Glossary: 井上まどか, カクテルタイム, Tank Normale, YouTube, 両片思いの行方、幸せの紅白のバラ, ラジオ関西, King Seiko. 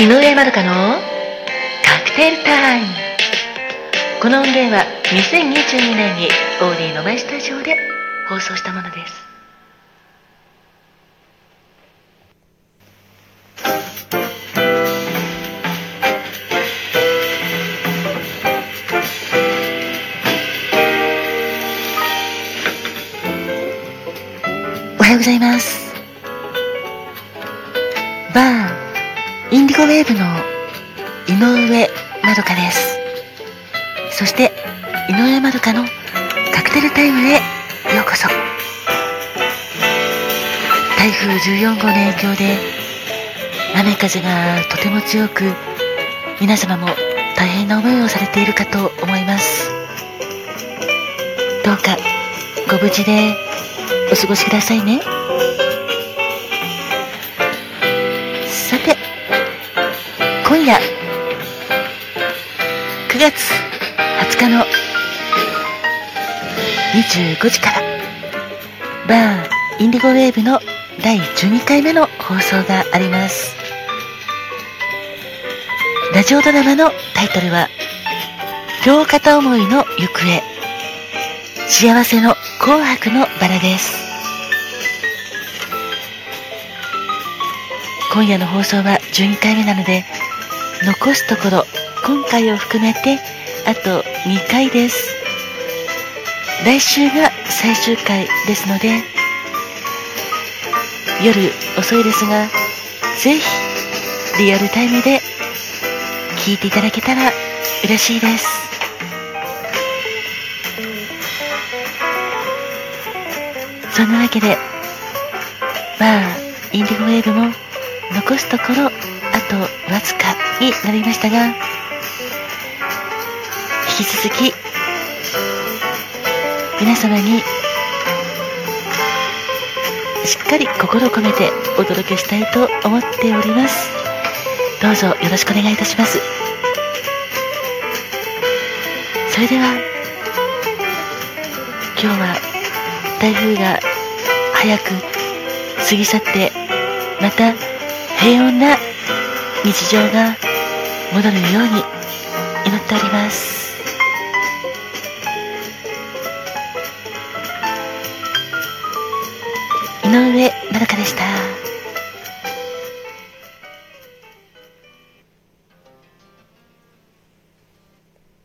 井上まどかのカクテルタイム。この音源は2022年にオーディのマイスタジオで放送したものです。おはようございます。バーインディゴウェーブの井上まどかです。そして井上まどかのカクテルタイムへようこそ。台風14号の影響で雨風がとても強く、皆様も大変な思いをされているかと思います。どうかご無事でお過ごしくださいね。さて、今夜9月20日の25時からバーインディゴウェーブの第12回目の放送があります。ラジオドラマのタイトルは両片思いの行方、幸せの紅白のバラです。今夜の放送は12回目なので、残すところ今回を含めてあと2回です。来週が最終回ですので、夜遅いですがぜひリアルタイムで聞いていただけたら嬉しいです。そんなわけでバーインディゴウェーブも残すところあとわずかになりましたが、引き続き皆様にしっかり心を込めてお届けしたいと思っております。どうぞよろしくお願いいたします。それでは今日は台風が早く過ぎ去って、また平穏な日常が戻るように祈っております。井上まどかでした。